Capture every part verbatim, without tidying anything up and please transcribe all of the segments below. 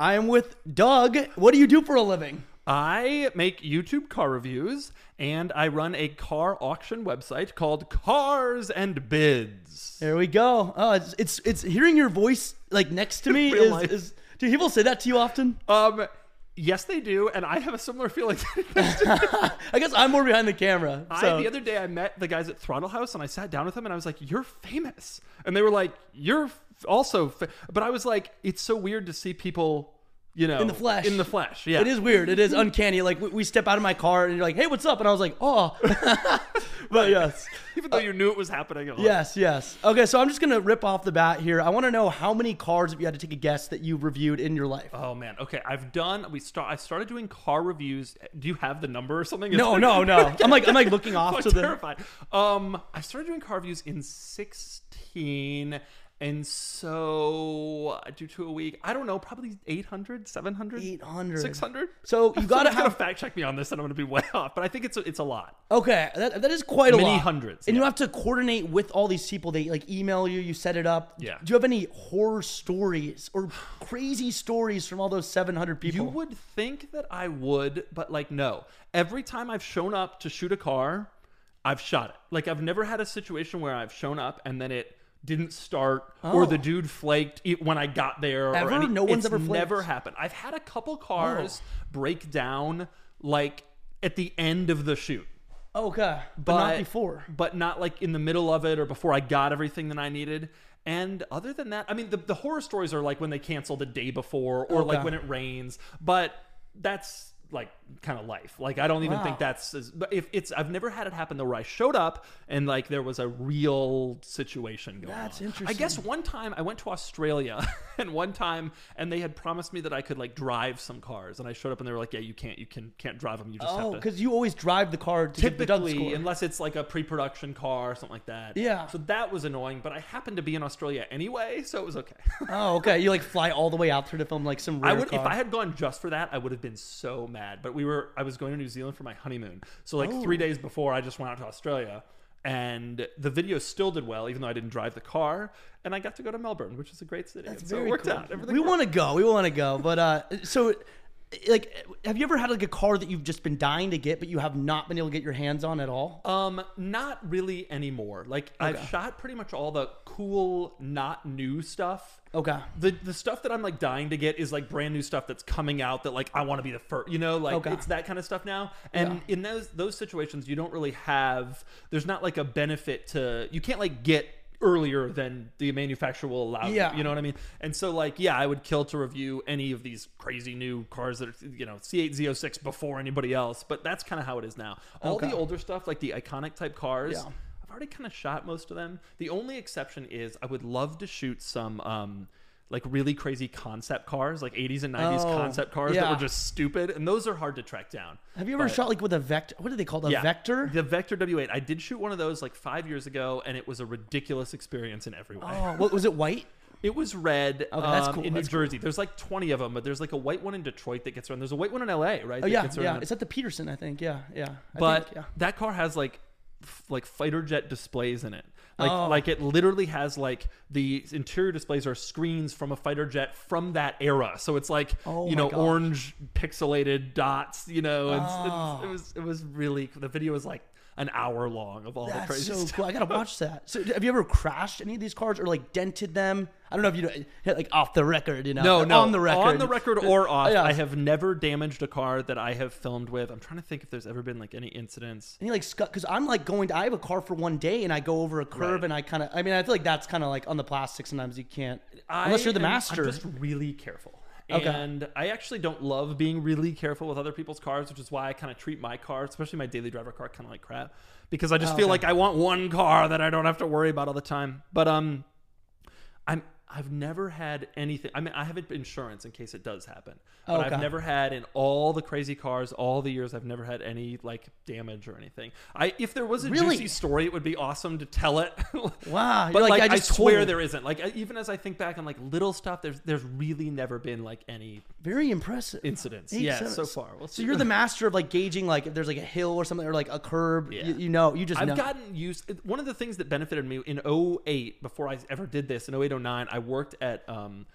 I am with Doug. What do you do for a living? I make YouTube car reviews, and I run a car auction website called Cars and Bids. There we go. Oh, it's it's, it's hearing your voice like next to me is, is. Do people say that to you often? Um, yes, they do, and I have a similar feeling. I guess I'm more behind the camera. So. I, the other day, I met the guys at Throttle House, and I sat down with them, and I was like, "You're famous," and they were like, "You're also," fa-. But I was like, "It's so weird to see people." You know, in the flesh. In the flesh, yeah. It is weird. It is uncanny. Like, we, we step out of my car, and you're like, hey, what's up? And I was like, oh. But yes. Even though uh, you knew it was happening. Yes, yes. Okay, so I'm just going to rip off the bat here. I want to know how many cars, if you had to take a guess, that you've reviewed in your life. Oh, man. Okay, I've done, we start. I started doing car reviews. Do you have the number or something? It's no, like, no, no. I'm like, I'm like looking off I'm to terrified. the. terrified. Um, I started doing car reviews in sixteen. And so I do two a week. I don't know, probably eight hundred, seven hundred, eight hundred, six hundred. So you got to have to fact check me on this, and I'm going to be way off. But I think it's a, it's a lot. Okay, that, that is quite Many a lot. Many hundreds. And yeah. You have to coordinate with all these people. They like email you. You set it up. Yeah. Do you have any horror stories or crazy stories from all those seven hundred people? You would think that I would, but like no. Every time I've shown up to shoot a car, I've shot it. Like I've never had a situation where I've shown up and then it didn't start oh. or the dude flaked when I got there. Ever? Or any, no one's it's ever flaked. Never happened. I've had a couple cars oh. break down like at the end of the shoot. Okay, but, but not before. But not like in the middle of it or before I got everything that I needed. And other than that, I mean, the, the horror stories are like when they cancel the day before or okay. like when it rains. But that's like kind of life. Like I don't even wow. think that's as, but if it's I've never had it happen though where I showed up and like there was a real situation going that's on. That's interesting. I guess one time I went to Australia and one time and they had promised me that I could like drive some cars and I showed up and they were like, yeah, you can't you can can't drive them, you just oh, have to. Oh, cuz you always drive the car to typically, get the score. Unless it's like a pre-production car or something like that. Yeah. So that was annoying, but I happened to be in Australia anyway, so it was okay. Oh, okay. You like fly all the way out there to film like some rare I would car. If I had gone just for that, I would have been so mad. But we were I was going to New Zealand for my honeymoon. So like oh. three days before I just went out to Australia and the video still did well, even though I didn't drive the car. And I got to go to Melbourne, which is a great city. That's and so very it worked cool. out. Everything we want to go. We want to go. But uh, so like, have you ever had like a car that you've just been dying to get, but you have not been able to get your hands on at all? Um, not really anymore. Like okay. I've shot pretty much all the cool, not new stuff. Okay. The the stuff that I'm like dying to get is like brand new stuff that's coming out that like I want to be the first, you know, like okay. it's that kind of stuff now. And yeah. in those those situations, you don't really have, there's not like a benefit to, you can't like get earlier than the manufacturer will allow yeah. you, you know what I mean? And so like, yeah, I would kill to review any of these crazy new cars that are, you know, C eight Z oh six before anybody else, but that's kind of how it is now. All okay. the older stuff, like the iconic type cars. Yeah. Already kind of shot most of them. The only exception is I would love to shoot some um like really crazy concept cars, like eighties and nineties oh, concept cars yeah. that were just stupid, and those are hard to track down. Have you ever but, shot like with a Vector? What do they call the yeah, Vector? The Vector W eight. I did shoot one of those like five years ago, and it was a ridiculous experience in every way. Oh, what was it? White? It was red. Okay, um, that's cool. In that's New cool. Jersey, there's like twenty of them, but there's like a white one in Detroit that gets around. There's a white one in L A, right? Oh yeah, gets yeah. The... It's at the Peterson, I think. Yeah, yeah. I but think, yeah. that car has like. like fighter jet displays in it. Like, oh. like it literally has like the interior displays are screens from a fighter jet from that era. So it's like, oh you know, gosh. orange pixelated dots, you know, and oh. it, it was, it was really, the video was like an hour long of all That's the crazy so stuff. Cool. I got to watch that. So have you ever crashed any of these cars or like dented them? I don't know if you hit like off the record, you know, no, no. on the record, on the record or off. Yes. I have never damaged a car that I have filmed with. I'm trying to think if there's ever been like any incidents. Any like because I'm like going to, I have a car for one day and I go over a curve right. and I kind of, I mean, I feel like that's kind of like on the plastic. Sometimes you can't, I unless you're the am, master. I'm just really careful. Okay. And I actually don't love being really careful with other people's cars, which is why I kind of treat my car, especially my daily driver car, kind of like crap, because I just oh, feel okay. like I want one car that I don't have to worry about all the time. But, um, I'm, I've never had anything. I mean, I have insurance in case it does happen. But okay. I've never had in all the crazy cars, all the years, I've never had any like damage or anything. I if there was a really? juicy story, it would be awesome to tell it. Wow! But like, like I, just I swear told. there isn't. Like I, even as I think back on like little stuff, there's there's really never been like any very impressive incidents. Eight, yeah, seven. so far. We'll so you're the master of like gauging like if there's like a hill or something or like a curb. Yeah. You, you know, you just. I've know. gotten used. One of the things that benefited me in oh eight before I ever did this in oh eight oh nine I worked at um,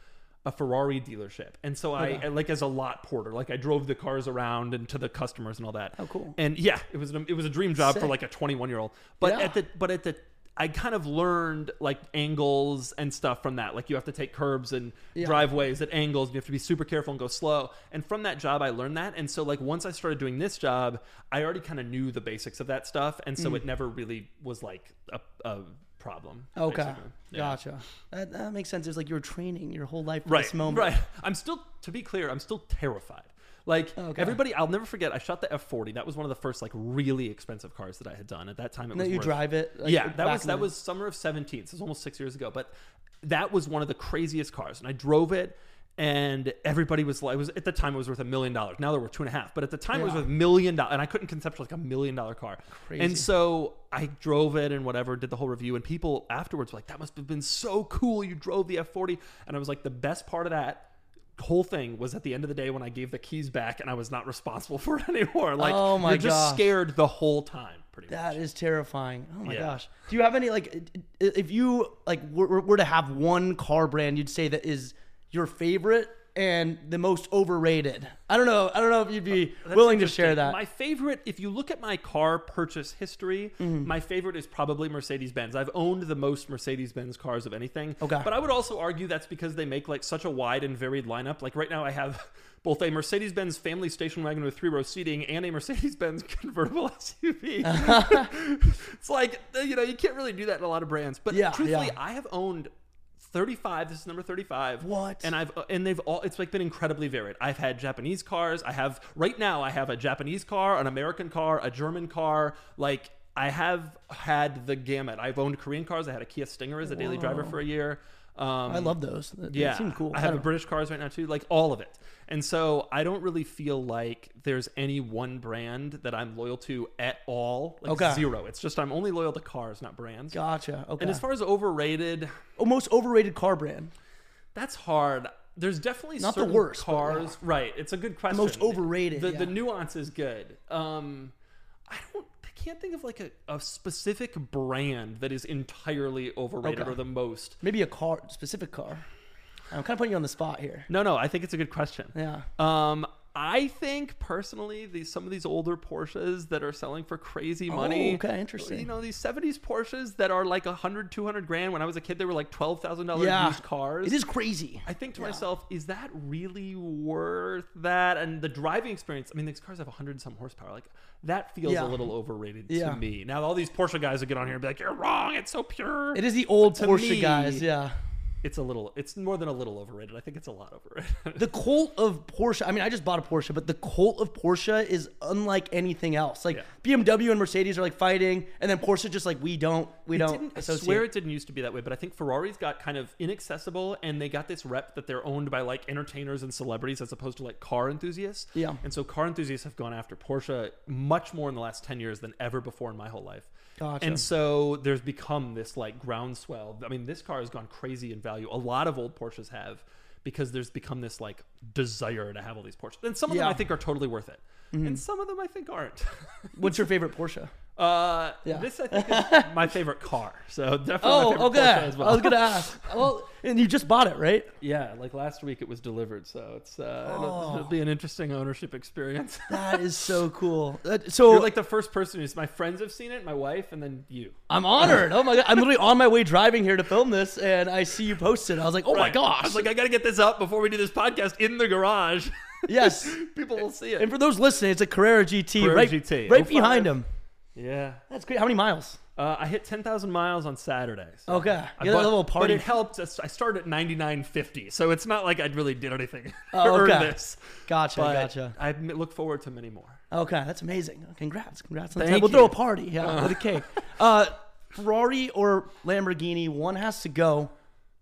a Ferrari dealership. And so I, okay. I, like, as a lot porter, like I drove the cars around and to the customers and all that. Oh, cool. And yeah, it was an, it was a dream job Sick. for like a twenty-one year old. But yeah. at the, but at the, I kind of learned like angles and stuff from that. Like you have to take curbs and yeah. driveways at angles. And you have to be super careful and go slow. And from that job, I learned that. And so like once I started doing this job, I already kind of knew the basics of that stuff. And so mm. it never really was like a, a problem. Okay. Yeah. Gotcha. That, that makes sense. It's like you're training your whole life for right. this moment. Right. I'm still, to be clear, I'm still terrified. Like okay. everybody, I'll never forget. I shot the F forty. That was one of the first like really expensive cars that I had done at that time. It and was that you worth, drive it. Like, yeah. That was, that was summer of seventeen. So it was almost six years ago, but that was one of the craziest cars. And I drove it and everybody was like, it was at the time it was worth a million dollars. Now they're worth two and a half, but at the time yeah. it was worth a million dollars. And I couldn't conceptualize like a million dollar car. Crazy. And so I drove it and whatever, did the whole review, and people afterwards were like, that must've been so cool. You drove the F forty. And I was like, the best part of that whole thing was at the end of the day when I gave the keys back and I was not responsible for it anymore. Like, oh my you're just gosh. scared the whole time, pretty that much. That is terrifying. Oh my yeah. gosh. Do you have any, like, if you like were, were to have one car brand you'd say that is your favorite and the most overrated? I don't know. I don't know if you'd be uh, willing to share that. My favorite, if you look at my car purchase history, mm-hmm. my favorite is probably Mercedes-Benz. I've owned the most Mercedes-Benz cars of anything. Okay. But I would also argue that's because they make like such a wide and varied lineup. Like right now I have both a Mercedes-Benz family station wagon with three-row seating and a Mercedes-Benz convertible S U V. It's like, you know, you can't really do that in a lot of brands. But yeah, truthfully, yeah. I have owned thirty-five. This is number thirty-five. What? And I've and they've all. It's like been incredibly varied. I've had Japanese cars. I have right now. I have a Japanese car, an American car, a German car. Like I have had the gamut. I've owned Korean cars. I had a Kia Stinger as a Whoa. daily driver for a year. Um, I love those. They yeah, seem cool. I have I British cars right now too. Like all of it. And so I don't really feel like there's any one brand that I'm loyal to at all. Like okay. zero. It's just I'm only loyal to cars, not brands. Gotcha. Okay. And as far as overrated, oh, most overrated car brand. That's hard. There's definitely not certain the worst cars. Yeah. Right. It's a good question. The most overrated. The, yeah. the nuance is good. Um, I don't. I can't think of like a, a specific brand that is entirely overrated okay. or the most. Maybe a car specific car. I'm kind of putting you on the spot here. No, no, I think it's a good question. Yeah. Um, I think personally, these some of these older Porsches that are selling for crazy money. Oh, okay, interesting. You know, these seventies Porsches that are like a hundred, two hundred grand. When I was a kid, they were like twelve thousand dollars yeah. used cars. It is crazy. I think to yeah. myself, is that really worth that? And the driving experience, I mean, these cars have a hundred and some horsepower. Like, that feels yeah. a little overrated yeah. to me. Now, all these Porsche guys will get on here and be like, you're wrong. It's so pure. It is the old but Porsche me, guys. Yeah. It's a little, it's more than a little overrated. I think it's a lot overrated. The cult of Porsche. I mean, I just bought a Porsche, but the cult of Porsche is unlike anything else. Like yeah. B M W and Mercedes are like fighting, and then Porsche just like, we don't, we it don't associate. I swear it didn't used to be that way, but I think Ferraris got kind of inaccessible, and they got this rep that they're owned by like entertainers and celebrities as opposed to like car enthusiasts. Yeah. And so car enthusiasts have gone after Porsche much more in the last ten years than ever before in my whole life. Gotcha. And so there's become this like groundswell. I mean, this car has gone crazy in value. A lot of old Porsches have, because there's become this like desire to have all these Porsches. And some of yeah. them I think are totally worth it. Mm-hmm. And some of them I think aren't. What's your favorite Porsche? Uh, yeah. This I think is my favorite car. So definitely oh, my favorite okay. Porsche as well. I was going to ask. Well, and you just bought it, right? Yeah. Like last week it was delivered. So it's, uh, oh. it'll, it'll be an interesting ownership experience. That is so cool. That, so you're like the first person who's, my friends have seen it, my wife, and then you. I'm honored. Oh my God. I'm literally on my way driving here to film this, and I see you posted. I was like, oh right. my gosh. I was like, I got to get this up before we do this podcast in the garage. Yes. People will see it. And for those listening, it's a Carrera G T. Carrera right, G T. Right behind him. Yeah. That's great. How many miles? Uh, I hit ten thousand miles on Saturday. So okay. I yeah, bought, that little party. But it helped. I started at ninety-nine fifty, so it's not like I really did anything oh, to okay. earn this. Gotcha, but gotcha. I look forward to many more. Okay, that's amazing. Congrats. Congrats on the time. We'll throw a party yeah, uh. with a cake. Uh, Ferrari or Lamborghini, one has to go.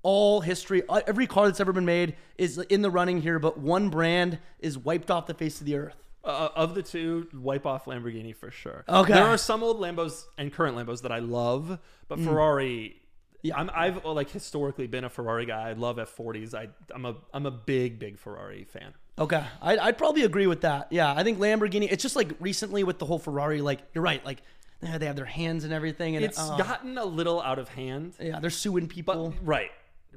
All history, every car that's ever been made is in the running here, but one brand is wiped off the face of the earth. Uh, of the two, wipe off Lamborghini for sure. Okay. There are some old Lambos and current Lambos that I love, but Ferrari, mm. yeah. I'm, I've like historically been a Ferrari guy. I love F forties. I, I'm a, I'm a big, big Ferrari fan. Okay. I'd, I'd probably agree with that. Yeah. I think Lamborghini, it's just like recently with the whole Ferrari, like you're right. Like they have their hands and everything. And it's uh, gotten a little out of hand. Yeah. They're suing people. But, right.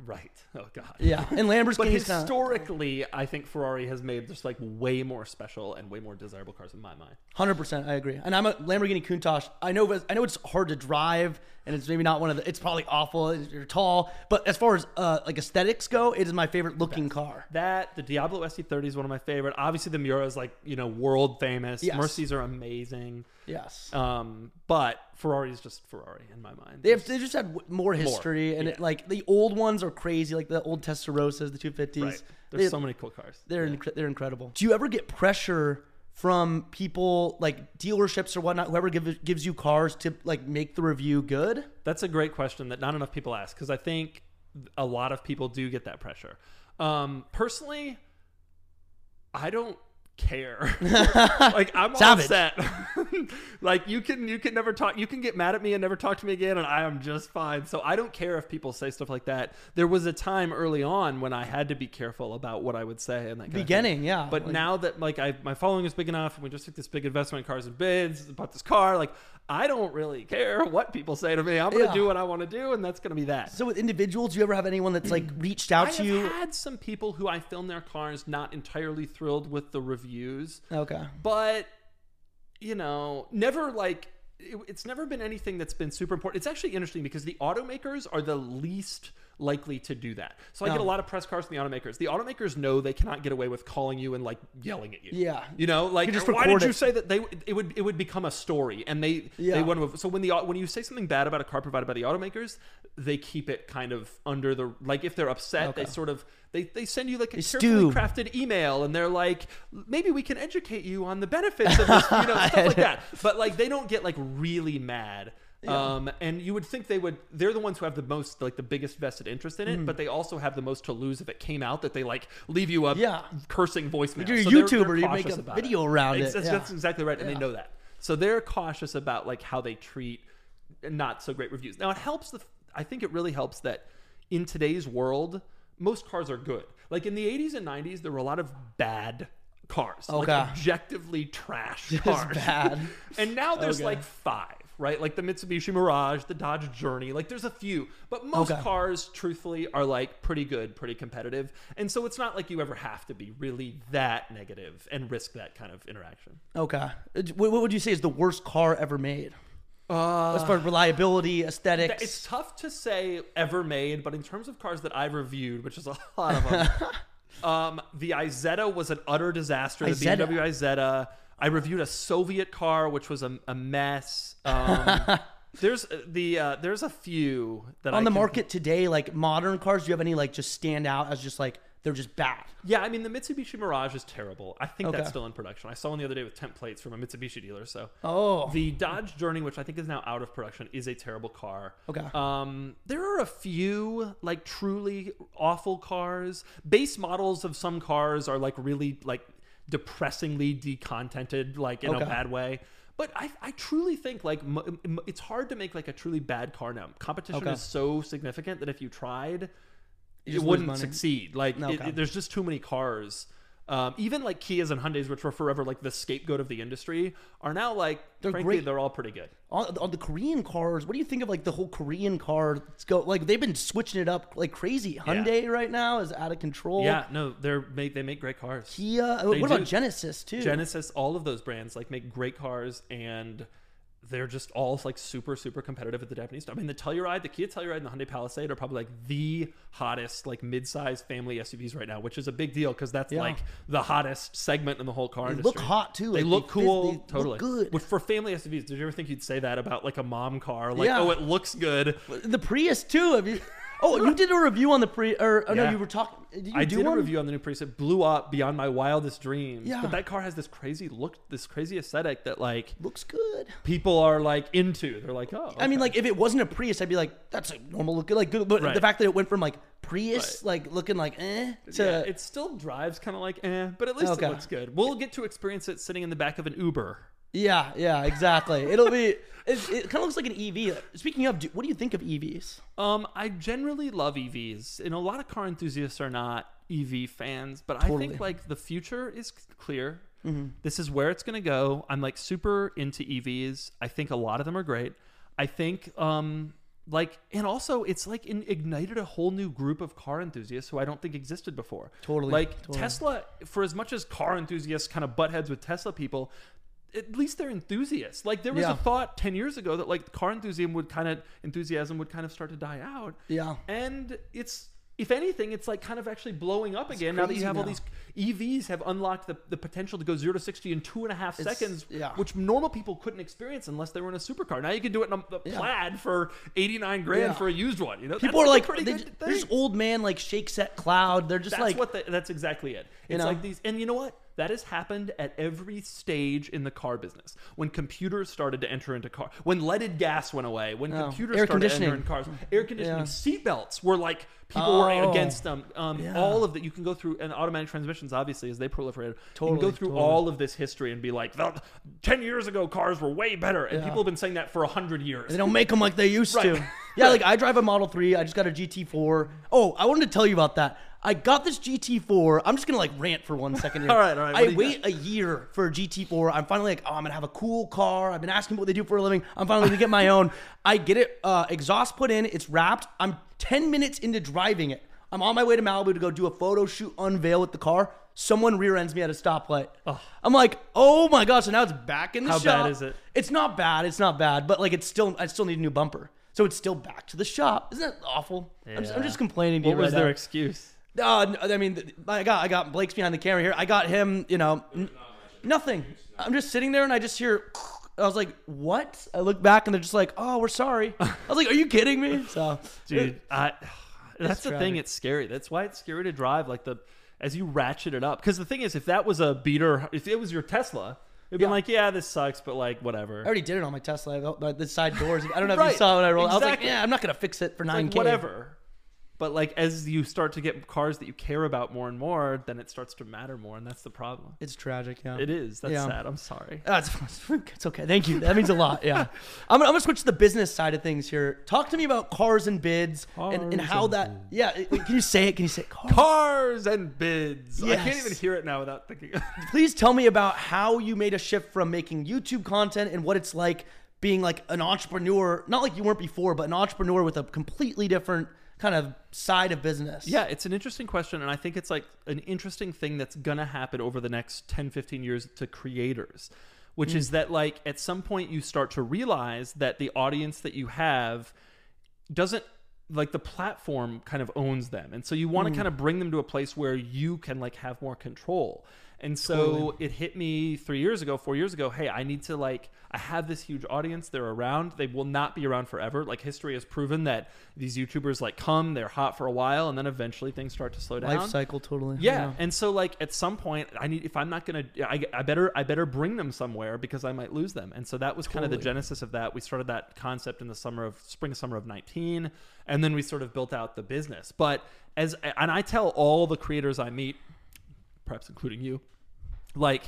Right. Oh, God. Yeah. And Lamborghini's But historically, not... I think Ferrari has made just like way more special and way more desirable cars in my mind. one hundred percent. I agree. And I'm a Lamborghini Countach. I know I know it's hard to drive and it's maybe not one of the... It's probably awful. You're tall. But as far as uh, like aesthetics go, it is my favorite looking car. That, the Diablo S T thirty is one of my favorite. Obviously, the Miura is like, you know, world famous. Yes. Mercies are amazing. Yes. Um, but Ferrari is just Ferrari in my mind. They, have, they just had more history. More, and yeah. it, like the old ones are crazy, like the old Testarossas, the two fifties. Right. There's they, so many cool cars. They're yeah. inc they're incredible. Do you ever get pressure from people like dealerships or whatnot, whoever give, gives you cars to like make the review good? That's a great question that not enough people ask, because I think a lot of people do get that pressure. Um, personally, I don't care. Like I'm all set. Like you can you can never talk you can get mad at me and never talk to me again, and I am just fine. So I don't care if people say stuff like that. There was a time early on when I had to be careful about what I would say and that kind beginning of yeah but like, now that like I my following is big enough and we just took this big investment in Cars and Bids, bought this car, like I don't really care what people say to me. I'm gonna yeah. do what I want to do, and that's gonna be that. So with individuals, do you ever have anyone that's like reached out I to you? I had some people who I filmed their cars not entirely thrilled with the reviews. Okay, but you know, never like it, it's never been anything that's been super important. It's actually interesting because the automakers are the least likely to do that. So I no. get a lot of press cars from the automakers. The automakers know they cannot get away with calling you and like yelling at you. Yeah, you know, like you just why did it. you say that? They it would it would become a story, and they yeah. they want to. So when the when you say something bad about a car provided by the automakers, they keep it kind of under the like if they're upset, okay. they sort of they they send you like a they carefully stew. crafted email, and they're like maybe we can educate you on the benefits of this, you know, stuff like that. But like they don't get like really mad. Yeah. Um, and you would think they would, they're the ones who have the most, like the biggest vested interest in it, mm. but they also have the most to lose if it came out that they like leave you up yeah. cursing voicemail. You're a so YouTuber, they're, they're you make a video it. around it's, it. That's, yeah. that's exactly right. And yeah. they know that. So they're cautious about like how they treat not so great reviews. Now it helps. The, I think it really helps that in today's world, most cars are good. Like in the eighties and nineties, there were a lot of bad cars, oh, like God. objectively trash Just cars. Bad. And now there's okay. like five. Right? Like the Mitsubishi Mirage, the Dodge Journey, like there's a few, but most okay. cars truthfully are like pretty good, pretty competitive. And so it's not like you ever have to be really that negative and risk that kind of interaction. Okay. What would you say is the worst car ever made? Uh, as far as reliability, aesthetics. It's tough to say ever made, but in terms of cars that I've reviewed, which is a lot of them, um, the Isetta was an utter disaster. The Isetta. B M W Isetta. I reviewed a Soviet car, which was a, a mess. Um, there's the uh, there's a few that on I the market today, like modern cars. Do you have any like just stand out as just like they're just bad? Yeah, I mean the Mitsubishi Mirage is terrible. I think okay. that's still in production. I saw one the other day with temp plates from a Mitsubishi dealer. So oh, the Dodge Journey, which I think is now out of production, is a terrible car. Okay, um, there are a few like truly awful cars. Base models of some cars are like really like. depressingly decontented, like in okay. a bad way. But I, I truly think like m m it's hard to make like a truly bad car now. Competition okay. is so significant that if you tried, you, you wouldn't succeed. Like no, it, okay. it, there's just too many cars. Um, even like Kias and Hyundais, which were forever like the scapegoat of the industry, are now like they're frankly great. they're all pretty good. On, on the Korean cars, what do you think of like the whole Korean car? Let's go like they've been switching it up like crazy. Hyundai yeah. right now is out of control. Yeah, no, they're make they make great cars. Kia, they what do. about Genesis too? Genesis, all of those brands like make great cars, and they're just all like super super competitive at the Japanese stuff. I mean, the Telluride, the Kia Telluride, and the Hyundai Palisade are probably like the hottest like mid-sized family S U Vs right now, which is a big deal because that's yeah. like the hottest segment in the whole car they industry. They look hot too. They like, look they cool. They totally look good for family S U Vs. Did you ever think you'd say that about like a mom car? Like, yeah. oh, it looks good. The Prius too. Have you? Oh, you did a review on the Prius. Or oh, yeah. no, you were talking. Did you I do did one? a review on the new Prius. It blew up beyond my wildest dreams. Yeah. But that car has this crazy look, this crazy aesthetic that like looks good. People are like into. They're like, oh. Okay. I mean, like if it wasn't a Prius, I'd be like, that's a normal look, like good. But right. the fact that it went from like Prius, right. like looking like eh, to yeah, it still drives kind of like eh, but at least okay. it looks good. We'll get to experience it sitting in the back of an Uber. Yeah, yeah, exactly. It'll be, it, it kind of looks like an E V. Speaking of, do, what do you think of E Vs? Um, I generally love E Vs, and a lot of car enthusiasts are not E V fans, but totally. I think like the future is clear. Mm-hmm. This is where it's going to go. I'm like super into E Vs. I think a lot of them are great. I think um, Like, and also it's like in, ignited a whole new group of car enthusiasts who I don't think existed before. Totally. Like totally. Tesla, for as much as car enthusiasts kind of butt heads with Tesla people, at least they're enthusiasts. Like there was yeah. a thought ten years ago that like car enthusiasm would kind of enthusiasm would kind of start to die out. Yeah. And it's, if anything, it's like kind of actually blowing up again. Now that you have now. all these E Vs have unlocked the, the potential to go zero to sixty in two and a half it's, seconds, yeah. which normal people couldn't experience unless they were in a supercar. Now you can do it in a, a yeah. plaid for eighty nine grand yeah. for a used one. You know, people that's are like, like they, good thing. This old man like shakes that cloud. They're just that's like, what the, that's exactly it. It's you know? like these, and you know what? That has happened at every stage in the car business. When computers started to enter into cars, when leaded gas went away, when oh, computers started to enter in cars, air conditioning, yeah. seatbelts were like, people oh, were against them. Um, yeah. All of that, you can go through, and automatic transmissions, obviously, as they proliferated, totally, you can go through totally. all of this history and be like, ten years ago, cars were way better. And yeah. people have been saying that for one hundred years. They don't make them like they used right. to. Yeah, like I drive a Model three, I just got a G T four. Oh, I wanted to tell you about that. I got this G T four. I'm just going to like rant for one second here. all right, all right. I wait got? a year for a G T four. I'm finally like, oh, I'm going to have a cool car. I've been asking what they do for a living. I'm finally going to get my own. I get it, uh, exhaust put in. It's wrapped. I'm ten minutes into driving it. I'm on my way to Malibu to go do a photo shoot unveil with the car. Someone rear ends me at a stoplight. Oh. I'm like, oh my gosh. So now it's back in the How shop. How bad is it? It's not bad. It's not bad. But like, it's still, I still need a new bumper. So it's still back to the shop. Isn't that awful? Yeah. I'm, just, I'm just complaining to what you What was right their now. excuse? Uh, I mean, I got I got Blake's behind the camera here. I got him, you know, n- nothing. I'm just sitting there and I just hear, I was like, what? I look back and they're just like, oh, we're sorry. I was like, are you kidding me? So, Dude, it, I, that's the tragic. thing. It's scary. That's why it's scary to drive like the, as you ratchet it up. Because the thing is, if that was a beater, if it was your Tesla, it'd yeah. be like, yeah, this sucks, but like, whatever. I already did it on my Tesla. The, the side doors. I don't know right. if you saw when I rolled. Exactly. I was like, yeah, I'm not going to fix it for it's nine K. Like, whatever. But like as you start to get cars that you care about more and more, then it starts to matter more, and that's the problem. It's tragic, yeah. It is. That's yeah. sad. I'm sorry. Uh, it's, it's okay. Thank you. That means a lot. Yeah. I'm gonna, I'm gonna switch to the business side of things here. Talk to me about Cars and Bids cars and, and how and that. Bids. Yeah. Can you say it? Can you say it? Cars, cars and Bids. Yes. I can't even hear it now without thinking. Please tell me about how you made a shift from making YouTube content and what it's like being like an entrepreneur. Not like you weren't before, but an entrepreneur with a completely different kind of side of business. Yeah, it's an interesting question, and I think it's like an interesting thing that's gonna happen over the next ten, fifteen years to creators, which mm. is that like at some point you start to realize that the audience that you have doesn't, like the platform kind of owns them, and so you want to mm. kind of bring them to a place where you can like have more control. And so totally. it hit me three years ago, four years ago. Hey, I need to like, I have this huge audience. They're around. They will not be around forever. Like history has proven that these YouTubers like come, they're hot for a while, and then eventually things start to slow down. Life cycle, totally. Yeah. yeah. And so like at some point I need, if I'm not going to, I, I better, I better bring them somewhere because I might lose them. And so that was totally. kind of the genesis of that. We started that concept in the summer of spring, summer of nineteen. And then we sort of built out the business. But as, and I tell all the creators I meet, perhaps including you, like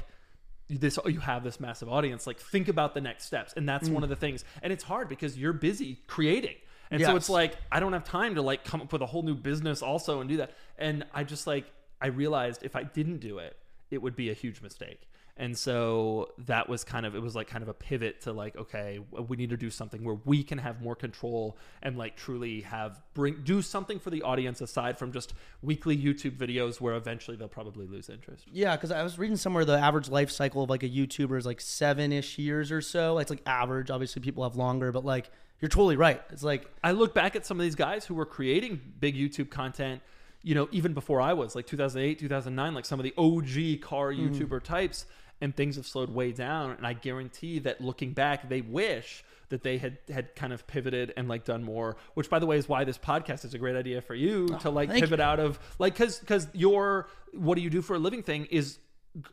this, you have this massive audience, like think about the next steps. And that's mm. one of the things. And it's hard because you're busy creating. And yes. so it's like, I don't have time to like come up with a whole new business also and do that. And I just like, I realized if I didn't do it, it would be a huge mistake. And so that was kind of, it was like kind of a pivot to like, okay, we need to do something where we can have more control and like truly have, bring, do something for the audience aside from just weekly YouTube videos where eventually they'll probably lose interest. Yeah, because I was reading somewhere the average life cycle of like a YouTuber is like seven-ish years or so. It's like average. Obviously people have longer, but like you're totally right. It's like, I look back at some of these guys who were creating big YouTube content, you know, even before I was, like two thousand eight, two thousand nine, like some of the O G car YouTuber mm. types, and things have slowed way down. And I guarantee that looking back, they wish that they had, had kind of pivoted and like done more, which by the way is why this podcast is a great idea for you oh, to like pivot you. out of like, cause, cause your, what do you do for a living thing is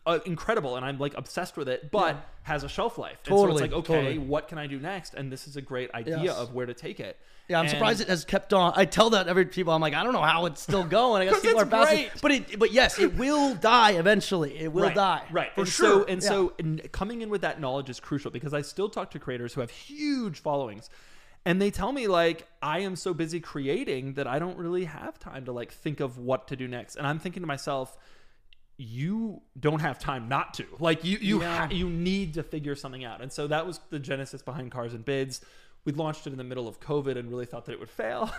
uh, incredible. And I'm like obsessed with it, but yeah. has a shelf life. Totally. And so it's like, okay, totally. what can I do next? And this is a great idea yes. of where to take it. Yeah, I'm and surprised it has kept on. I tell that every people. I'm like, I don't know how it's still going. I guess people are passing, but it, but yes, it will die eventually. It will right, die, right? For and sure. So, and yeah. so, and coming in with that knowledge is crucial because I still talk to creators who have huge followings, and they tell me like, I am so busy creating that I don't really have time to like think of what to do next. And I'm thinking to myself, you don't have time not to. Like you, you, yeah. ha- you need to figure something out. And so that was the genesis behind Cars and Bids. we launched it in the middle of COVID and really thought that it would fail.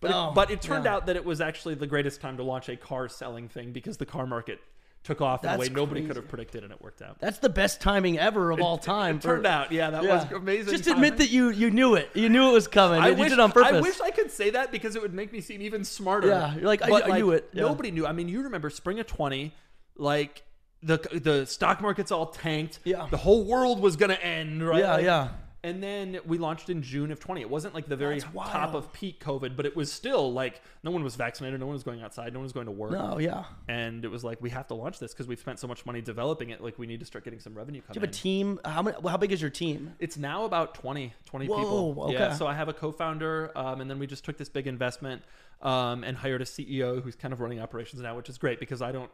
But, oh, it, but it turned yeah. out that it was actually the greatest time to launch a car selling thing because the car market took off in a way crazy. nobody could have predicted, and it worked out. That's the best timing ever of it, all time. It, it for, turned out, yeah, that yeah. was amazing. Just timing. Admit that you you knew it. You knew it was coming. I you wish, did it on purpose. I wish I could say that because it would make me seem even smarter. Yeah, you're like, I, like I knew it. Yeah. Nobody knew. I mean, you remember spring of twenty, like the the stock market's all tanked. Yeah, the whole world was gonna end. Right? Yeah, like, yeah. And then we launched in June of twenty. It wasn't like the very top of peak COVID, but it was still like no one was vaccinated. No one was going outside. No one was going to work. No, yeah. And it was like, we have to launch this because we've spent so much money developing it. Like, we need to start getting some revenue coming in. Do you have a team? How many, how big is your team? It's now about twenty, twenty people. Whoa, okay. Yeah, so I have a co-founder, um, and then we just took this big investment um, and hired a C E O who's kind of running operations now, which is great because I don't,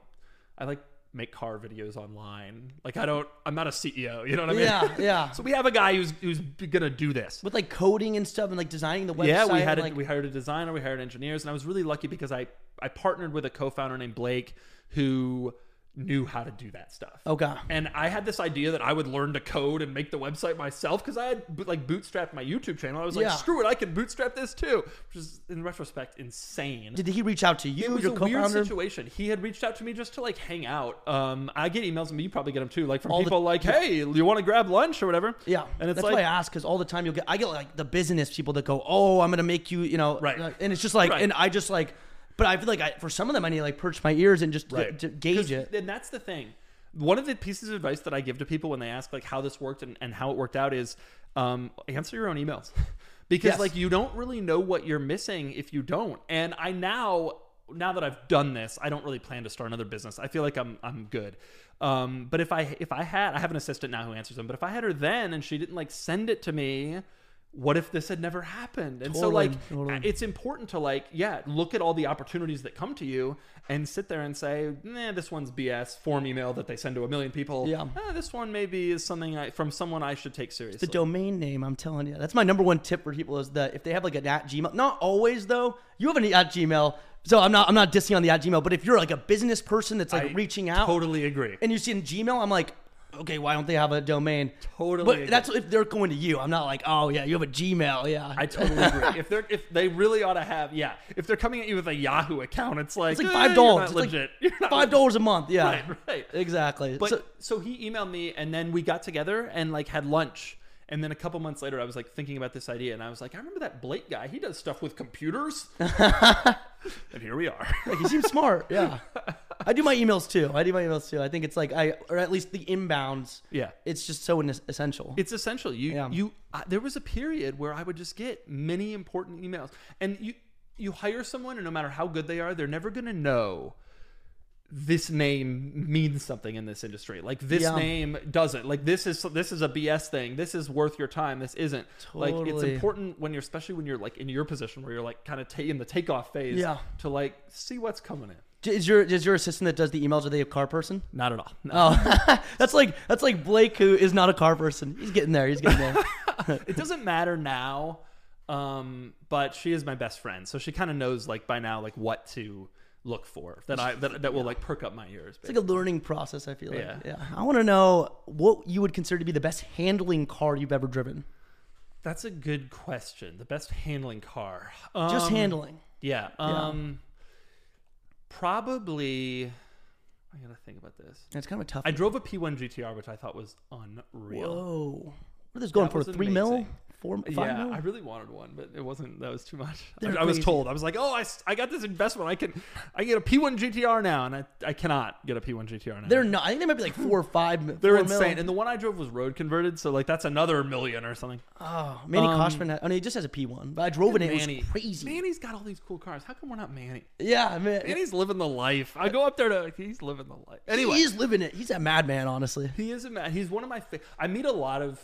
I like... make car videos online. Like, I don't, I'm not a C E O, you know what I mean? Yeah, yeah. So we have a guy who's who's gonna do this. With like coding and stuff and like designing the website. Yeah, we had a, like... we hired a designer, we hired engineers, and I was really lucky because I, I partnered with a co-founder named Blake who knew how to do that stuff. Okay. And I had this idea that I would learn to code and make the website myself because I had like bootstrapped my YouTube channel. I was like, yeah. screw it, I can bootstrap this too, which is in retrospect insane. Did he reach out to you? It was your a weird situation. He had reached out to me just to like hang out. Um, I get emails, and you probably get them too, like from all people the, like, hey, you want to grab lunch or whatever? Yeah. And it's that's like, why I ask, because all the time you'll get, I get like the business people that go, oh, I'm gonna make you, you know, right. And it's just like, right. and I just like. But I feel like I, for some of them, I need to like perch my ears and just right. to, to gauge it. And that's the thing. One of the pieces of advice that I give to people when they ask like how this worked and, and how it worked out is um, answer your own emails. Because yes. like you don't really know what you're missing if you don't. And I now, now that I've done this, I don't really plan to start another business. I feel like I'm I'm good. Um, but if I if I had, I have an assistant now who answers them. But if I had her then and she didn't like send it to me, what if this had never happened? And totally, so like, totally. It's important to like, yeah, look at all the opportunities that come to you and sit there and say, nah, this one's B S form email that they send to a million people. Yeah. Eh, this one maybe is something I, from someone I should take seriously. It's the domain name. I'm telling you, that's my number one tip for people is that if they have like an at Gmail, not always though, you have an at Gmail. So I'm not, I'm not dissing on the at Gmail, but if you're like a business person that's like I reaching out, totally agree. And you see in Gmail, I'm like, okay, why don't they have a domain? Totally. But agree. That's if they're going to you. I'm not like, oh yeah, you have a Gmail. Yeah, I totally agree. If they're if they really ought to have, yeah. If they're coming at you with a Yahoo account, it's like, it's like five dollars. Eh, legit. Like five dollars a month. Yeah. Right. Right. Exactly. But so, so he emailed me, and then we got together and like had lunch. And then a couple months later, I was like thinking about this idea, and I was like, I remember that Blake guy. He does stuff with computers. And here we are. Like, he seems smart. Yeah. I do my emails too. I do my emails too. I think it's like I, or at least the inbounds. Yeah. It's just so essential. It's essential. You, yeah. you. Uh, there was a period where I would just get many important emails, and you, you hire someone, and no matter how good they are, they're never gonna know. This name means something in this industry. Like this yeah. name doesn't. Like this is this is a B S thing. This is worth your time. This isn't. Totally. Like it's important when you're, especially when you're like in your position where you're like kind of ta- in the takeoff phase. Yeah. To like see what's coming in. Is your is your assistant that does the emails, are they a car person? Not at all. No. Oh, that's like that's like Blake, who is not a car person. He's getting there. He's getting there. It doesn't matter now, um, but she is my best friend, so she kind of knows like by now like what to look for that I that, that will yeah. like perk up my ears. Basically. It's like a learning process. I feel like yeah. yeah. I want to know what you would consider to be the best handling car you've ever driven. That's a good question. The best handling car. Um, Just handling. Yeah. Um, yeah. Probably, I gotta think about this. It's kind of a tough. I one. drove a P one G T R, which I thought was unreal. Whoa! What are those going that for? Three amazing. mil, four, five yeah, mil? Yeah, I really wanted one, but it wasn't. That was too much. I, I was told. I was like, oh, I, I got this investment. I can, I get a P one G T R now, and I, I cannot get a P one G T R now. They're not. I think they might be like four or five. They're four insane. Mil. And the one I drove was road converted, so like that's another million or something. Oh, Manny um, Koshman. Had, I mean, he just has a P one, but I drove it. And Manny, it was crazy. Manny's got all these cool cars. How come we're not Manny? Yeah, man. Manny's living the life. I go up there to. He's living the life. Anyway, he's living it. He's a madman, honestly. He is a mad. He's one of my. Fa- I meet a lot of.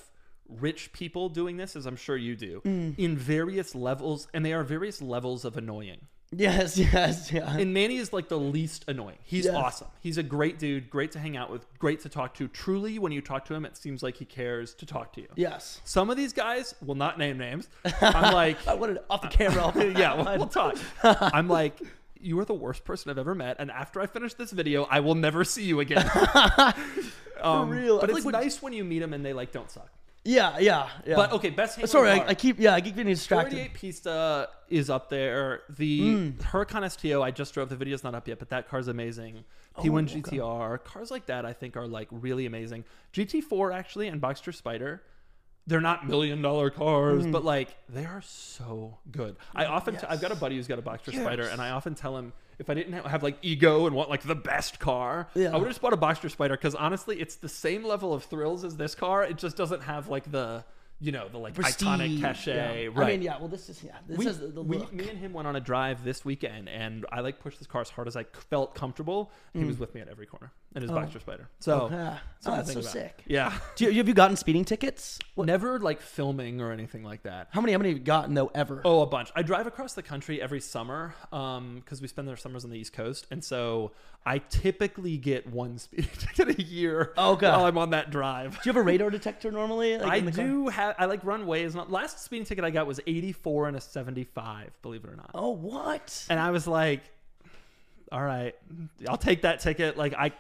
rich people doing this, as I'm sure you do, mm. in various levels, and they are various levels of annoying. Yes, yes, yeah. And Manny is like the least annoying. He's yes. awesome. He's a great dude, great to hang out with, great to talk to. Truly, when you talk to him, it seems like he cares to talk to you. Yes. Some of these guys will not name names. I'm like... I wanted it off the camera. Off the yeah, we'll, we'll talk. I'm like... You are the worst person I've ever met, and after I finish this video, I will never see you again. um, For real. But it's like, nice when you meet them and they like don't suck. Yeah, yeah, yeah. But okay, best hang. Sorry, I, I keep yeah, I keep getting distracted. forty-eight Pista is up there. The mm. Huracan S T O I just drove. The video's not up yet, but that car's amazing. Oh, P one okay. G T R cars like that I think are like really amazing. G T four actually and Boxster Spider. They're not million dollar cars, mm. but like they are so good. I often yes. t I've got a buddy who's got a Boxster yes. Spider, and I often tell him if I didn't have, have like ego and want like the best car, yeah. I would have just bought a Boxster Spider, because honestly, it's the same level of thrills as this car. It just doesn't have like the, you know, the like Prestige. iconic cachet. Yeah. Right. I mean, yeah. Well, this is yeah. This we, is the, the we, look. Me and him went on a drive this weekend, and I like pushed this car as hard as I felt comfortable. Mm. He was with me at every corner, and his oh. Boxster Spider. So, oh, yeah. so oh, that's so about. sick. Yeah. Do you, have you gotten speeding tickets? What? Never like filming or anything like that. How many? How many have you gotten though? Ever? Oh, a bunch. I drive across the country every summer, um, because we spend their summers on the East Coast, and so I typically get one speeding ticket a year. Oh, God. While I'm on that drive. Do you have a radar detector normally? Like, I do car? have. I like runways. Last speeding ticket I got was eighty-four and a seventy-five, believe it or not. Oh, what? And I was like, all right, I'll take that ticket. Like, I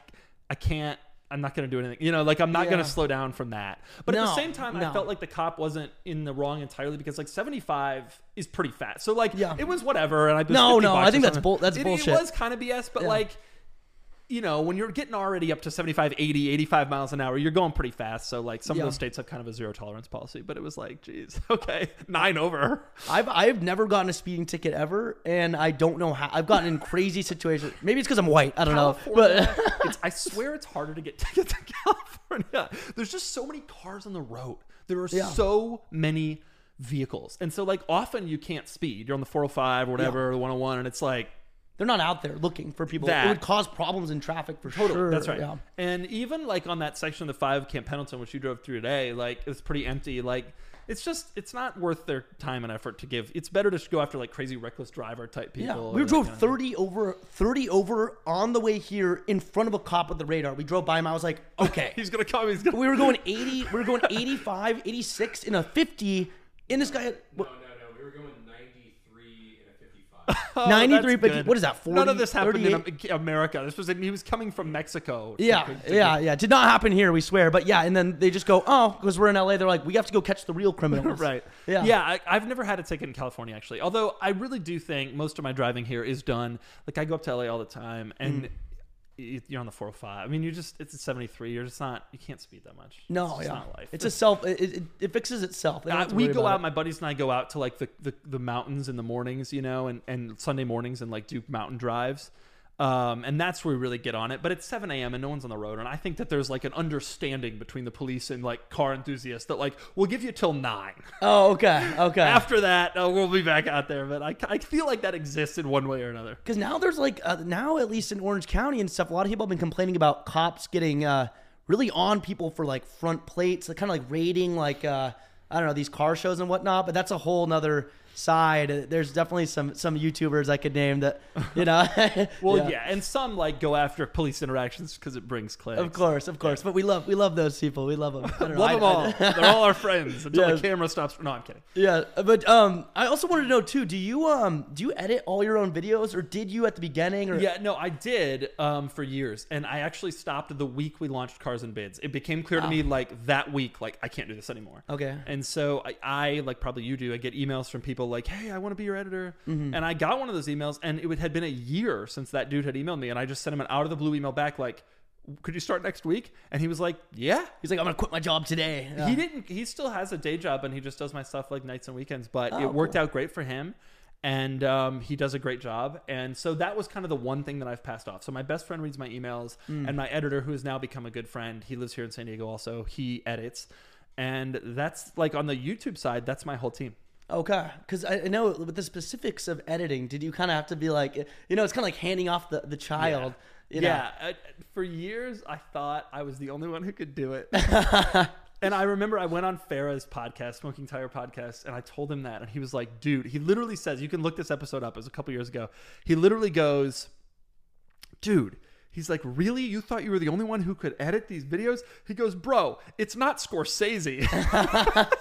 I can't, I'm not going to do anything. You know, like, I'm not yeah. going to slow down from that. But no, at the same time, no. I felt like the cop wasn't in the wrong entirely, because, like, seventy-five is pretty fast. So, like, yeah. it was whatever. And I No, no, I think that's, bull that's it, bullshit. It was kind of B S, but, yeah. like, you know, when you're getting already up to seventy-five, eighty, eighty-five miles an hour, you're going pretty fast. So, like, some yeah. of those states have kind of a zero tolerance policy. But it was like, geez, okay, nine over. I've I've never gotten a speeding ticket ever, and I don't know how. I've gotten in crazy situations. Maybe it's because I'm white. I don't California, know. But it's, I swear it's harder to get tickets in California. There's just so many cars on the road. There are yeah. so many vehicles. And so, like, often you can't speed. You're on the four oh five or whatever, yeah. the one oh one, and it's like, they're not out there looking for people. That. It would cause problems in traffic for totally. sure. That's right. Yeah. And even like on that section of the five Camp Pendleton, which you drove through today, like it's pretty empty. Like it's just, it's not worth their time and effort to give. It's better to just go after like crazy reckless driver type people. Yeah. We drove thirty over, thirty over on the way here in front of a cop with the radar. We drove by him. I was like, okay, he's gonna come. He's gonna. We were going eighty. We were going eighty-five, eighty-six in a fifty. In this guy. Had, no, no, no. We were going Oh, ninety-three, but what is that? forty, None of this happened thirty-eight? In America. This was in, he was coming from Mexico. Yeah, to, to yeah, yeah. Did not happen here, we swear. But yeah, and then they just go, oh, because we're in L A. They're like, we have to go catch the real criminals. Right. Yeah. Yeah. I, I've never had a ticket in California actually. Although I really do think most of my driving here is done. Like I go up to L A all the time, and. Mm. You're on the four oh five. I mean, you're just, it's a seventy-three. You're just not, you can't speed that much. No, it's just yeah. not life. It's a self, it, it, it fixes itself. I, we go out, it. my buddies and I go out to like the, the, the mountains in the mornings, you know, and, and Sunday mornings and like do mountain drives. Um, and that's where we really get on it. But it's seven A M and no one's on the road. And I think that there's like an understanding between the police and like car enthusiasts that like, we'll give you till nine. Oh, okay. Okay. After that, oh, we'll be back out there. But I, I feel like that exists in one way or another. Because now there's like, uh, now at least in Orange County and stuff, a lot of people have been complaining about cops getting uh, really on people for like front plates, like, kind of like raiding like, uh, I don't know, these car shows and whatnot. But that's a whole nother side. There's definitely some some YouTubers I could name that, you know. Well, yeah. yeah, and some like go after police interactions because it brings clicks. Of course, of course. Yeah. But we love we love those people. We love them. I don't know. Love I, them all. I, They're all our friends until yeah. the camera stops. No, I'm kidding. Yeah, but um, I also wanted to know too. Do you um do you edit all your own videos, or did you at the beginning? Or yeah, no, I did um for years, and I actually stopped the week we launched Cars and Bids. It became clear wow. to me like that week, like I can't do this anymore. Okay. And so I, I like probably you do. I get emails from people. Like, hey, I want to be your editor. Mm-hmm. And I got one of those emails, and it would, had been a year since that dude had emailed me, and I just sent him an out of the blue email back like, could you start next week? And he was like, yeah. He's like, I'm gonna quit my job today. Yeah. He didn't, he still has a day job, and he just does my stuff like nights and weekends, but oh, it worked cool. out great for him. And um, he does a great job. And so that was kind of the one thing that I've passed off. So my best friend reads my emails, mm. and my editor, who has now become a good friend, he lives here in San Diego also, he edits. And that's like on the YouTube side, that's my whole team. Okay, because I know with the specifics of editing, did you kind of have to be like, you know, it's kind of like handing off the, the child. Yeah, you know? Yeah. I, for years, I thought I was the only one who could do it. And I remember I went on Farrah's podcast, Smoking Tire Podcast, and I told him that. And he was like, dude, he literally says, you can look this episode up. It was a couple years ago. He literally goes, dude. He's like, really? You thought you were the only one who could edit these videos? He goes, bro, it's not Scorsese.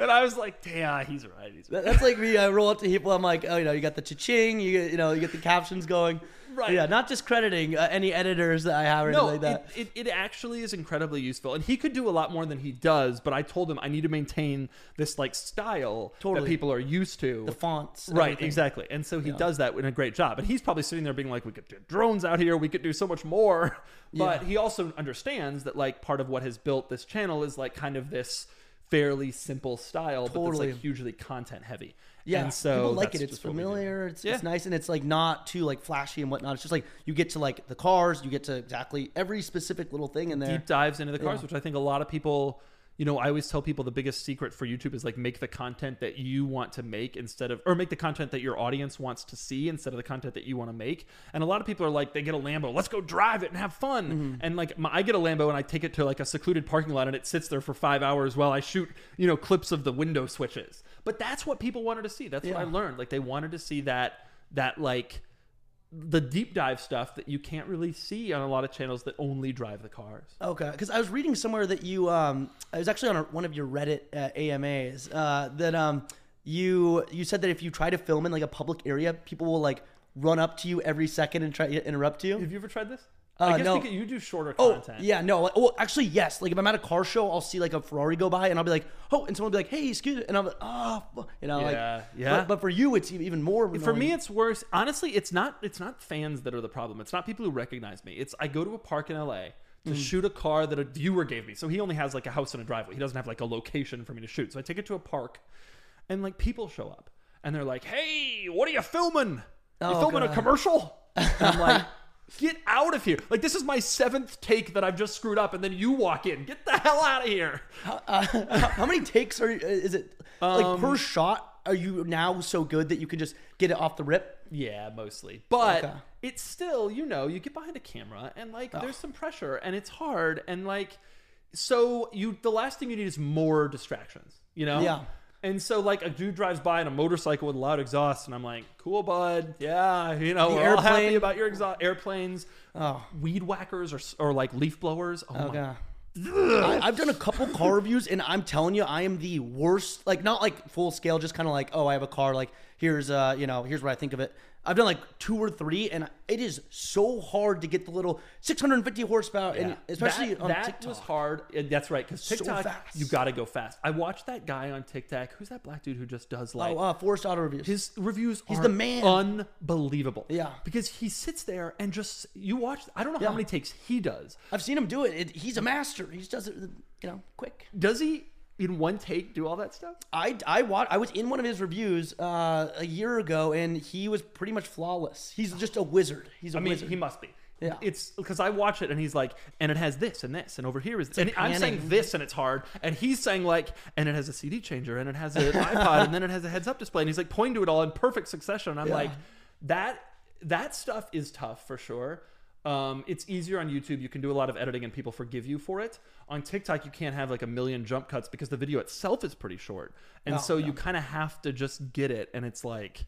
And I was like, damn, he's right. He's right. That's like me. I roll up to people. I'm like, oh, you know, you got the cha-ching. You, you know, you get the captions going. Right. Yeah, not discrediting uh, any editors that I have or no, anything like that. It, it, it actually is incredibly useful. And he could do a lot more than he does, but I told him I need to maintain this like style totally. that people are used to. The fonts. Right, everything. Exactly. And so he yeah. does that in a great job. And he's probably sitting there being like, we could do drones out here. We could do so much more. But yeah. he also understands that like part of what has built this channel is like kind of this fairly simple style, totally. but it's like hugely content heavy. Yeah, and so people like it. It's familiar. It's, yeah. it's nice, and it's like not too like flashy and whatnot. It's just like you get to like the cars, you get to exactly every specific little thing in there. Deep dives into the cars, yeah. which I think a lot of people. You know, I always tell people the biggest secret for YouTube is like make the content that you want to make instead of, or make the content that your audience wants to see instead of the content that you want to make. And a lot of people are like, they get a Lambo, let's go drive it and have fun. Mm-hmm. And like my, I get a Lambo and I take it to like a secluded parking lot and it sits there for five hours while I shoot, you know, clips of the window switches. But that's what people wanted to see. That's yeah. what I learned. Like they wanted to see that, that like the deep dive stuff that you can't really see on a lot of channels that only drive the cars. Okay. Because I was reading somewhere that you, um, I was actually on a, one of your Reddit uh, A M As, uh, that um, you you said that if you try to film in like a public area, people will like run up to you every second and try to interrupt you. Have you ever tried this? Uh, I guess no. you do shorter content. Oh, yeah, no. Like, well, actually, yes. Like if I'm at a car show, I'll see like a Ferrari go by and I'll be like, oh, and someone will be like, hey, excuse me. And I'm like, oh, you know, yeah, like, yeah. But, but for you, it's even more. Annoying. For me, it's worse. Honestly, it's not, it's not fans that are the problem. It's not people who recognize me. It's I go to a park in L A to mm. shoot a car that a viewer gave me. So he only has like a house and a driveway. He doesn't have like a location for me to shoot. So I take it to a park and like people show up and they're like, hey, what are you filming? Oh, you filming God. a commercial? And I'm like, get out of here. Like, this is my seventh take that I've just screwed up, and then you walk in. Get the hell out of here. How, uh, how many takes are is it? Um, like, per shot, are you now so good that you can just get it off the rip? Yeah, mostly. But okay. it's still, you know, you get behind a camera, and, like, oh. there's some pressure, and it's hard. And, like, so you the last thing you need is more distractions, you know? Yeah. And so, like, a dude drives by on a motorcycle with loud exhaust, and I'm like, cool, bud. Yeah, you know, the we're airplane. all happy about your exhaust. Airplanes, oh. weed whackers, or, or, like, leaf blowers. Oh, okay. my I, I've done a couple car reviews, and I'm telling you, I am the worst. Like, not, like, full scale, just kind of like, oh, I have a car. Like, here's, uh, you know, here's what I think of it. I've done, like, two or three, and it is so hard to get the little six hundred fifty horsepower, yeah. and especially that, on that TikTok. That was hard. And that's right, because TikTok, so you got to go fast. I watched that guy on TikTok. Who's that black dude who just does, like... Oh, uh, Forest Auto Reviews. His reviews He's are the man. unbelievable. Yeah. Because he sits there and just... You watch... I don't know yeah. how many takes he does. I've seen him do it. it he's a master. He just does it, you know, quick. Does he... in one take do all that stuff? I, I, watched, I was in one of his reviews uh, a year ago, and he was pretty much flawless. He's just a wizard. He's a I mean, wizard. He must be. Yeah. It's because I watch it and he's like, and it has this and this, and over here is this. And I'm saying this and it's hard. And he's saying like, and it has a C D changer and it has an iPod and then it has a heads up display. And he's like pointing to it all in perfect succession. And I'm yeah. like, that, that stuff is tough for sure. Um, it's easier on YouTube. You can do a lot of editing and people forgive you for it. On TikTok, you can't have like a million jump cuts because the video itself is pretty short. And oh, so yeah. you kind of have to just get it. And it's like,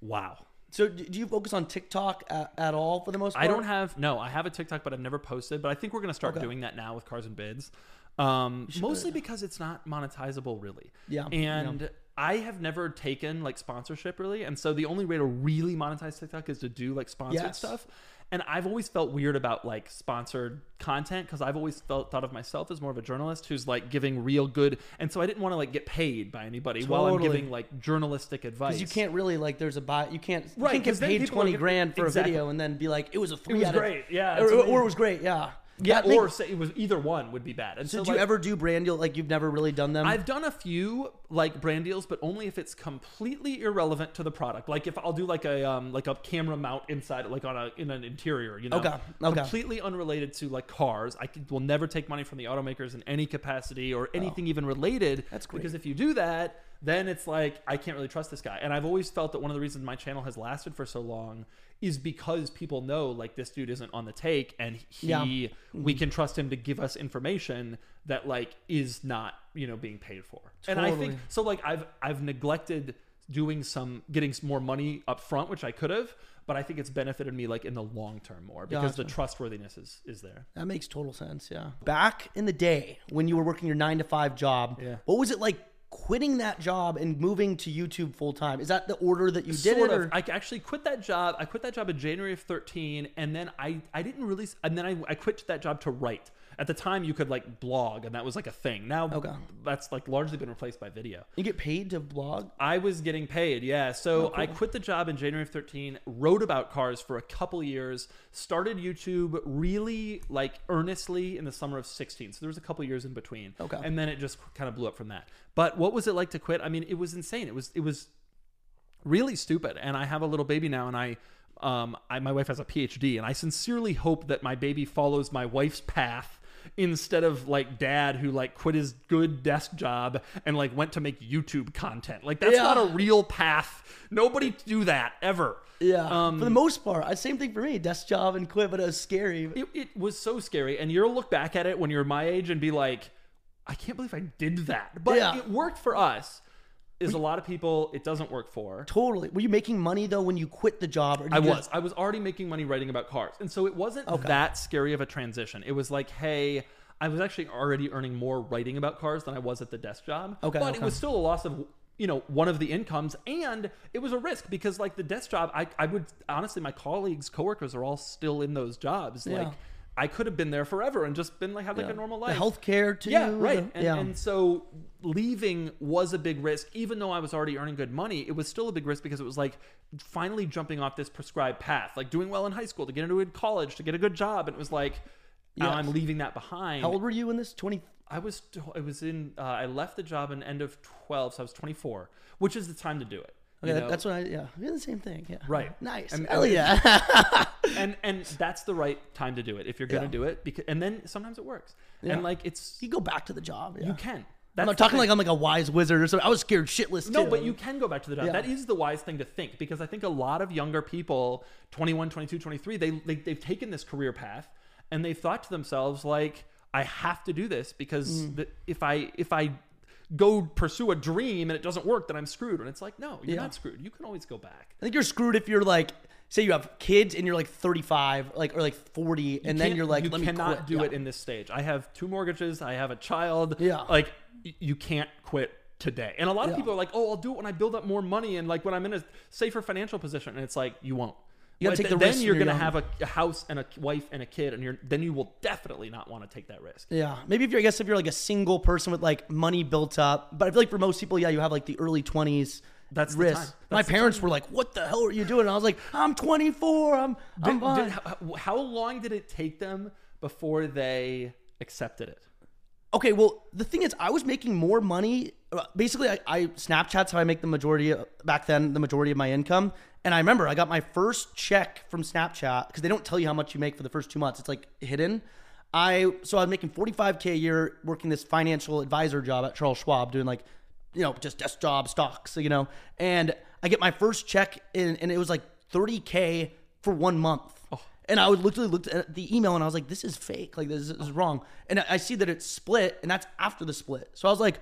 wow. So do you focus on TikTok at, at all for the most part? I don't have, no, I have a TikTok, but I've never posted, but I think we're going to start okay. doing that now with Cars and Bids. Um, mostly because it's not monetizable really. Yeah. And yeah. I have never taken like sponsorship really. And so the only way to really monetize TikTok is to do like sponsored yes. stuff. And I've always felt weird about like sponsored content because I've always felt thought of myself as more of a journalist who's like giving real good. And so I didn't want to like get paid by anybody totally. while I'm giving like journalistic advice. Because you can't really like there's a buy. You can't, right, you can't get paid twenty grand for exactly. a video and then be like, it was a three. It was out great. Of, yeah. Or, or it was great. Yeah. Yeah, or say it was either one would be bad. And so, so do like, you ever do brand deal? Like you've never really done them? I've done a few like brand deals, but only if it's completely irrelevant to the product. Like if I'll do like a um, like a camera mount inside, like on a in an interior, you know, okay. Okay. completely unrelated to like cars. I could, will never take money from the automakers in any capacity or anything oh. even related. That's great. Because if you do that, then it's like I can't really trust this guy. And I've always felt that one of the reasons my channel has lasted for so long is because people know like this dude isn't on the take and he yeah. we can trust him to give us information that like is not, you know, being paid for. Totally. And I think so like I've I've neglected doing some getting some more money up front, which I could have, but I think it's benefited me like in the long term more because gotcha. the trustworthiness is is there. That makes total sense, yeah. Back in the day when you were working your nine to five job, yeah. what was it like quitting that job and moving to YouTube full time? Is that the order that you did sort it? Of. Or? I actually quit that job. I quit that job in January of thirteen, and then I I didn't really. And then I I quit that job to write. At the time, you could like blog, and that was like a thing. Now okay. that's like largely been replaced by video. You get paid to blog? I was getting paid, yeah. So oh, cool. I quit the job in January of thirteen, wrote about cars for a couple years, started YouTube really like earnestly in the summer of sixteen. So there was a couple years in between. Okay. And then it just kind of blew up from that. But what was it like to quit? I mean, it was insane. It was it was really stupid. And I have a little baby now, and I... Um, I, my wife has a P H D, and I sincerely hope that my baby follows my wife's path instead of like dad who like quit his good desk job and like went to make YouTube content. Like that's yeah. not a real path. Nobody do that ever. Yeah. Um, for the most part, same thing for me. Desk job and quit, but it was scary. It, it was so scary. And you'll look back at it when you're my age and be like, I can't believe I did that. But yeah. it worked for us. Is a lot of people it doesn't work for. Totally. Were you making money, though, when you quit the job? Or did I you was. Just... I was already making money writing about cars. And so it wasn't okay. that scary of a transition. It was like, hey, I was actually already earning more writing about cars than I was at the desk job. Okay, but okay. it was still a loss of, you know, one of the incomes. And it was a risk because, like, the desk job, I, I would – honestly, my colleagues, coworkers are all still in those jobs. Yeah. Like, I could have been there forever and just been like, had like yeah. a normal life. The healthcare too. Yeah, right. And, yeah. and so leaving was a big risk. Even though I was already earning good money, it was still a big risk because it was like finally jumping off this prescribed path, like doing well in high school to get into college, to get a good job. And it was like, yes. now I'm leaving that behind. How old were you in this? twenty? I was, I was in, uh, I left the job in end of twelve. So I was twenty-four, which is the time to do it. Okay, you know? That's what I, yeah, we did the same thing. Yeah. Right. Nice. And, Hell yeah. and, and that's the right time to do it if you're going to yeah. do it. Because, and then sometimes it works. Yeah. And like it's... You go back to the job. Yeah. You can. That's I'm not talking thing. like I'm like a wise wizard or something. I was scared shitless No, too. But you can go back to the job. Yeah. That is the wise thing to think because I think a lot of younger people, twenty-one, twenty-two, twenty-three, they, they, they've taken this career path and they've thought to themselves like, I have to do this because mm. the, if I if I... go pursue a dream and it doesn't work, then I'm screwed. And it's like, no, you're yeah. not screwed. You can always go back. I think you're screwed if you're like, say you have kids and you're like thirty-five, like or like forty, and you then you're like, you let cannot me quit. do yeah. it in this stage. I have two mortgages. I have a child. Yeah, like you can't quit today. And a lot of yeah. people are like, oh, I'll do it when I build up more money and like when I'm in a safer financial position. And it's like, you won't. You gotta take the risk. Then you're gonna have a, a house and a wife and a kid, and you're then you will definitely not want to take that risk. Yeah, maybe if you're, I guess if you're like a single person with like money built up, but I feel like for most people, yeah, you have like the early twenties. That's risk. The time. That's My the parents time. were like, "What the hell are you doing?" And I was like, "I'm twenty-four. I'm I'm fine." Did, how, how long did it take them before they accepted it? Okay, well, the thing is, I was making more money. Basically, I, I Snapchat's how I make the majority of, back then, the majority of my income. And I remember I got my first check from Snapchat because they don't tell you how much you make for the first two months. It's like hidden. I so I was making forty-five K a year working this financial advisor job at Charles Schwab doing like, you know, just desk job stocks, you know. And I get my first check in, and it was like thirty K for one month. And I would literally looked at the email and I was like, this is fake. Like, this is wrong. And I see that it's split and that's after the split. So I was like,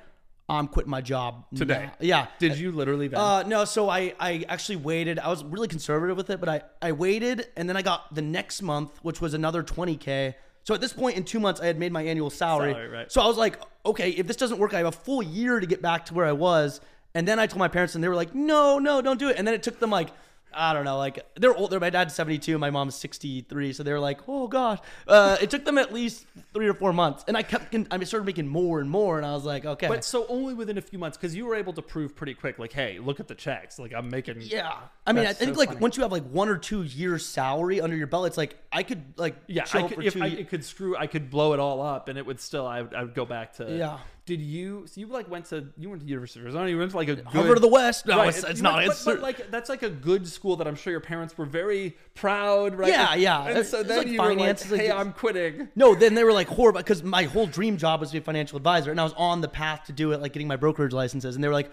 I'm quitting my job today. Now. Yeah. Did you literally then? Uh, no. So I, I actually waited. I was really conservative with it, but I, I waited and then I got the next month, which was another twenty K. So at this point in two months, I had made my annual salary. salary right. So I was like, okay, if this doesn't work, I have a full year to get back to where I was. And then I told my parents and they were like, no, no, don't do it. And then it took them like, I don't know, like they're older. My dad's seventy-two, my mom's sixty-three. So they were like, oh God, uh, it took them at least three or four months. And I kept, I started making more and more. And I was like, okay. But so only within a few months, cause you were able to prove pretty quick, like, hey, look at the checks. Like I'm making. Yeah. I mean, I think so like funny. Once you have like one or two years salary under your belt, it's like, I could like, yeah, I could, if I, it could screw, I could blow it all up and it would still, I would, I would go back to. Yeah. Did you, so you like went to, you went to University of Arizona, you went to like a good, Harvard of the West. No, right. it's, it's not. Went, it's but, but like, that's like a good school that I'm sure your parents were very proud, right? Yeah, yeah. And it's, so then like you finance, were like, hey, like, I'm quitting. No, then they were like horrible because my whole dream job was to be a financial advisor and I was on the path to do it, like getting my brokerage licenses. And they were like,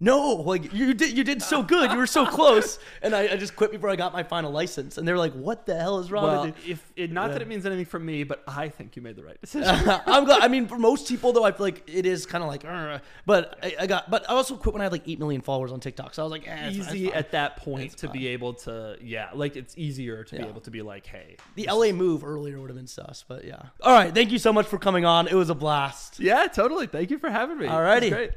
no, like you did, you did so good. You were so close. And I, I just quit before I got my final license. And they were like, what the hell is wrong well, with you? If it, not yeah. that it means anything for me, but I think you made the right decision. I'm glad. I mean, for most people though, I feel like it is kind of like, uh, but I, I got, but I also quit when I had like eight million followers on TikTok. So I was like, eh, easy at that point it's to fine. be able to, yeah. Like it's easier to yeah. be able to be like, hey, the L A move earlier would have been sus, but yeah. All right. Thank you so much for coming on. It was a blast. Yeah, totally. Thank you for having me. All righty.